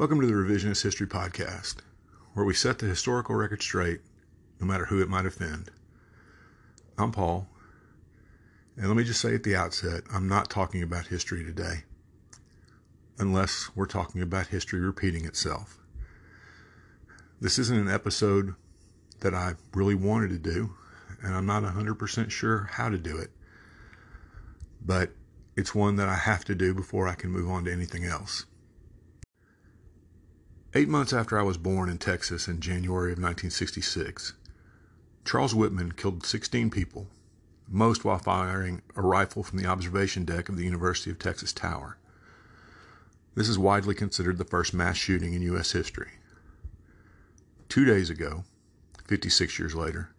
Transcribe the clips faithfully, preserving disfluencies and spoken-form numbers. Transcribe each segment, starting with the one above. Welcome to the Revisionist History Podcast, where we set the historical record straight, no matter who it might offend. I'm Paul, and let me just say at the outset, I'm not talking about history today, unless we're talking about history repeating itself. This isn't an episode that I really wanted to do, and I'm not one hundred percent sure how to do it, but it's one that I have to do before I can move on to anything else. Eight months after I was born in Texas in January of nineteen sixty-six, Charles Whitman killed sixteen people, most while firing a rifle from the observation deck of the University of Texas Tower. This is widely considered the first mass shooting in U S history. Two days ago, fifty-six years later,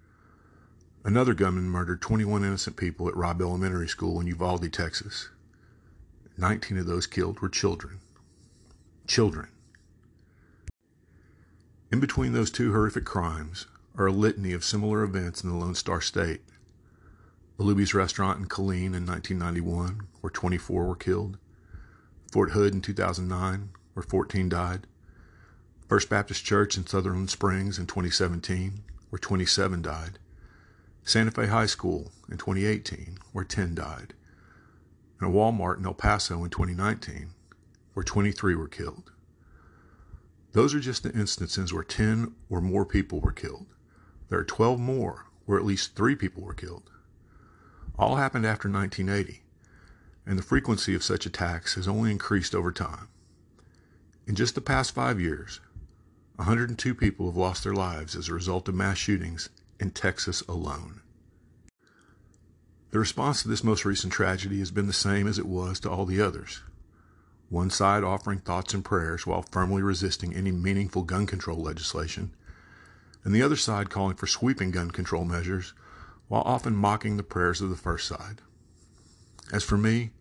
another gunman murdered twenty-one innocent people at Robb Elementary School in Uvalde, Texas. nineteen of those killed were children. Children. In between those two horrific crimes are a litany of similar events in the Lone Star State. The Luby's restaurant in Killeen in nineteen ninety-one, where twenty-four were killed. Fort Hood in two thousand nine, where fourteen died. First Baptist Church in Sutherland Springs in twenty seventeen, where twenty-seven died. Santa Fe High School in twenty eighteen, where ten died. And a Walmart in El Paso in twenty nineteen, where twenty-three were killed. Those are just the instances where ten or more people were killed. There are twelve more where at least three people were killed. All happened after nineteen eighty, and the frequency of such attacks has only increased over time. In just the past five years, one hundred two people have lost their lives as a result of mass shootings in Texas alone. The response to this most recent tragedy has been the same as it was to all the others. One side offering thoughts and prayers while firmly resisting any meaningful gun control legislation, and the other side calling for sweeping gun control measures while often mocking the prayers of the first side. As for me,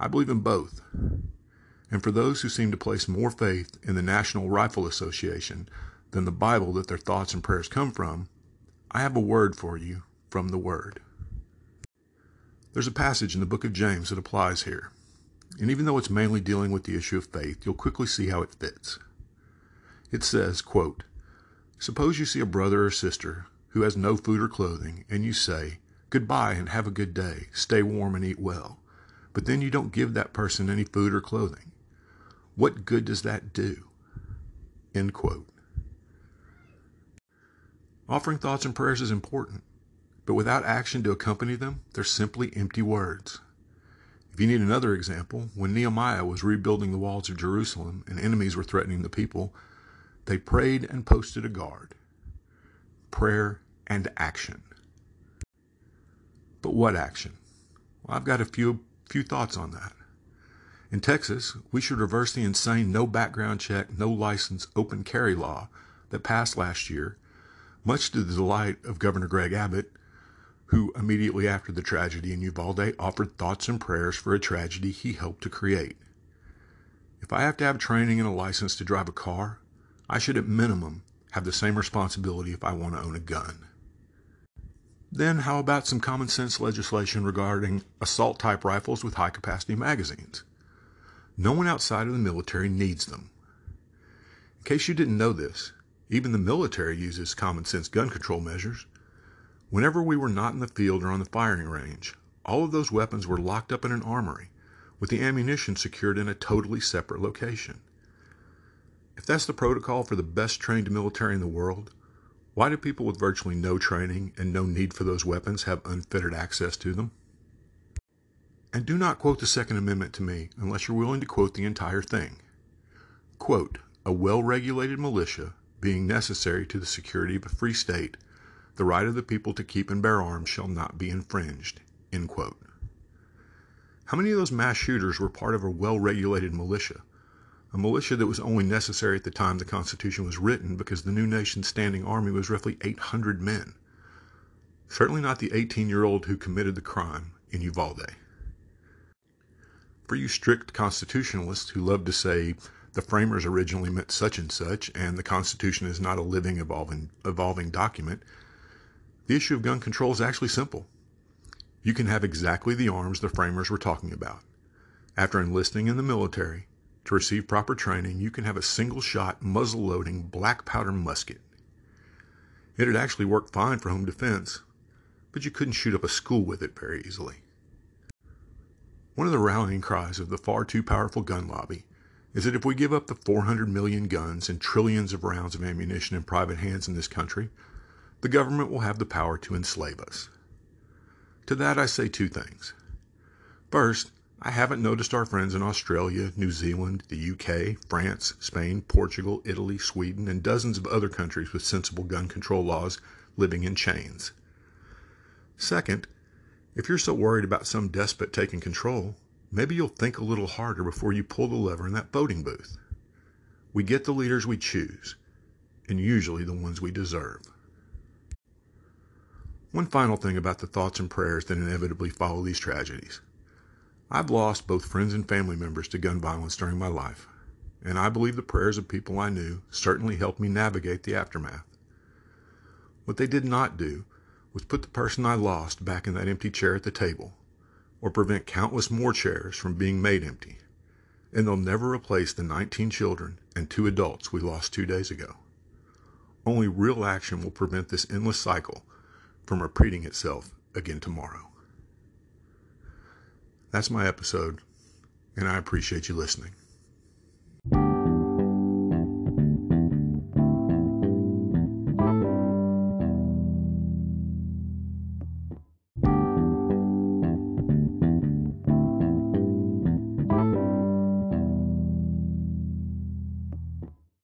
I believe in both, and for those who seem to place more faith in the National Rifle Association than the Bible that their thoughts and prayers come from, I have a word for you from the Word. There's a passage in the Book of James that applies here. And even though it's mainly dealing with the issue of faith, you'll quickly see how it fits. It says, quote, "Suppose you see a brother or sister who has no food or clothing, and you say, 'Goodbye and have a good day, stay warm and eat well,' but then you don't give that person any food or clothing. What good does that do?" End quote. Offering thoughts and prayers is important, but without action to accompany them, they're simply empty words. If you need another example, when Nehemiah was rebuilding the walls of Jerusalem and enemies were threatening the people, they prayed and posted a guard. Prayer and action. But what action? Well, I've got a few, few thoughts on that. In Texas, we should reverse the insane no background check, no license open carry law that passed last year, much to the delight of Governor Greg Abbott, who immediately after the tragedy in Uvalde offered thoughts and prayers for a tragedy he helped to create. If I have to have training and a license to drive a car, I should at minimum have the same responsibility if I want to own a gun. Then how about some common sense legislation regarding assault-type rifles with high-capacity magazines? No one outside of the military needs them. In case you didn't know this, even the military uses common sense gun control measures. Whenever we were not in the field or on the firing range, all of those weapons were locked up in an armory, with the ammunition secured in a totally separate location. If that's the protocol for the best trained military in the world, why do people with virtually no training and no need for those weapons have unfettered access to them? And do not quote the Second Amendment to me unless you're willing to quote the entire thing. Quote, "A well-regulated militia, being necessary to the security of a free state, the right of the people to keep and bear arms shall not be infringed." End quote. How many of those mass shooters were part of a well-regulated militia? A militia that was only necessary at the time the Constitution was written because the new nation's standing army was roughly eight hundred men. Certainly not the eighteen-year-old who committed the crime in Uvalde. For you strict constitutionalists who love to say the framers originally meant such and such and the Constitution is not a living, evolving, evolving document, the issue of gun control is actually simple. You can have exactly the arms the framers were talking about. After enlisting in the military, To receive proper training, you can have a single-shot, muzzle-loading, black powder musket. It had actually worked fine for home defense, but you couldn't shoot up a school with it very easily. One of the rallying cries of the far too powerful gun lobby is that if we give up the four hundred million guns and trillions of rounds of ammunition in private hands in this country, the government will have the power to enslave us. To that I say two things. First, I haven't noticed our friends in Australia, New Zealand, the U K, France, Spain, Portugal, Italy, Sweden, and dozens of other countries with sensible gun control laws living in chains. Second, if you're so worried about some despot taking control, maybe you'll think a little harder before you pull the lever in that voting booth. We get the leaders we choose, and usually the ones we deserve. One final thing about the thoughts and prayers that inevitably follow these tragedies. I've lost both friends and family members to gun violence during my life, and I believe the prayers of people I knew certainly helped me navigate the aftermath. What they did not do was put the person I lost back in that empty chair at the table, or prevent countless more chairs from being made empty, and they'll never replace the nineteen children and two adults we lost two days ago. Only real action will prevent this endless cycle from repeating itself again tomorrow. That's my episode, and I appreciate you listening.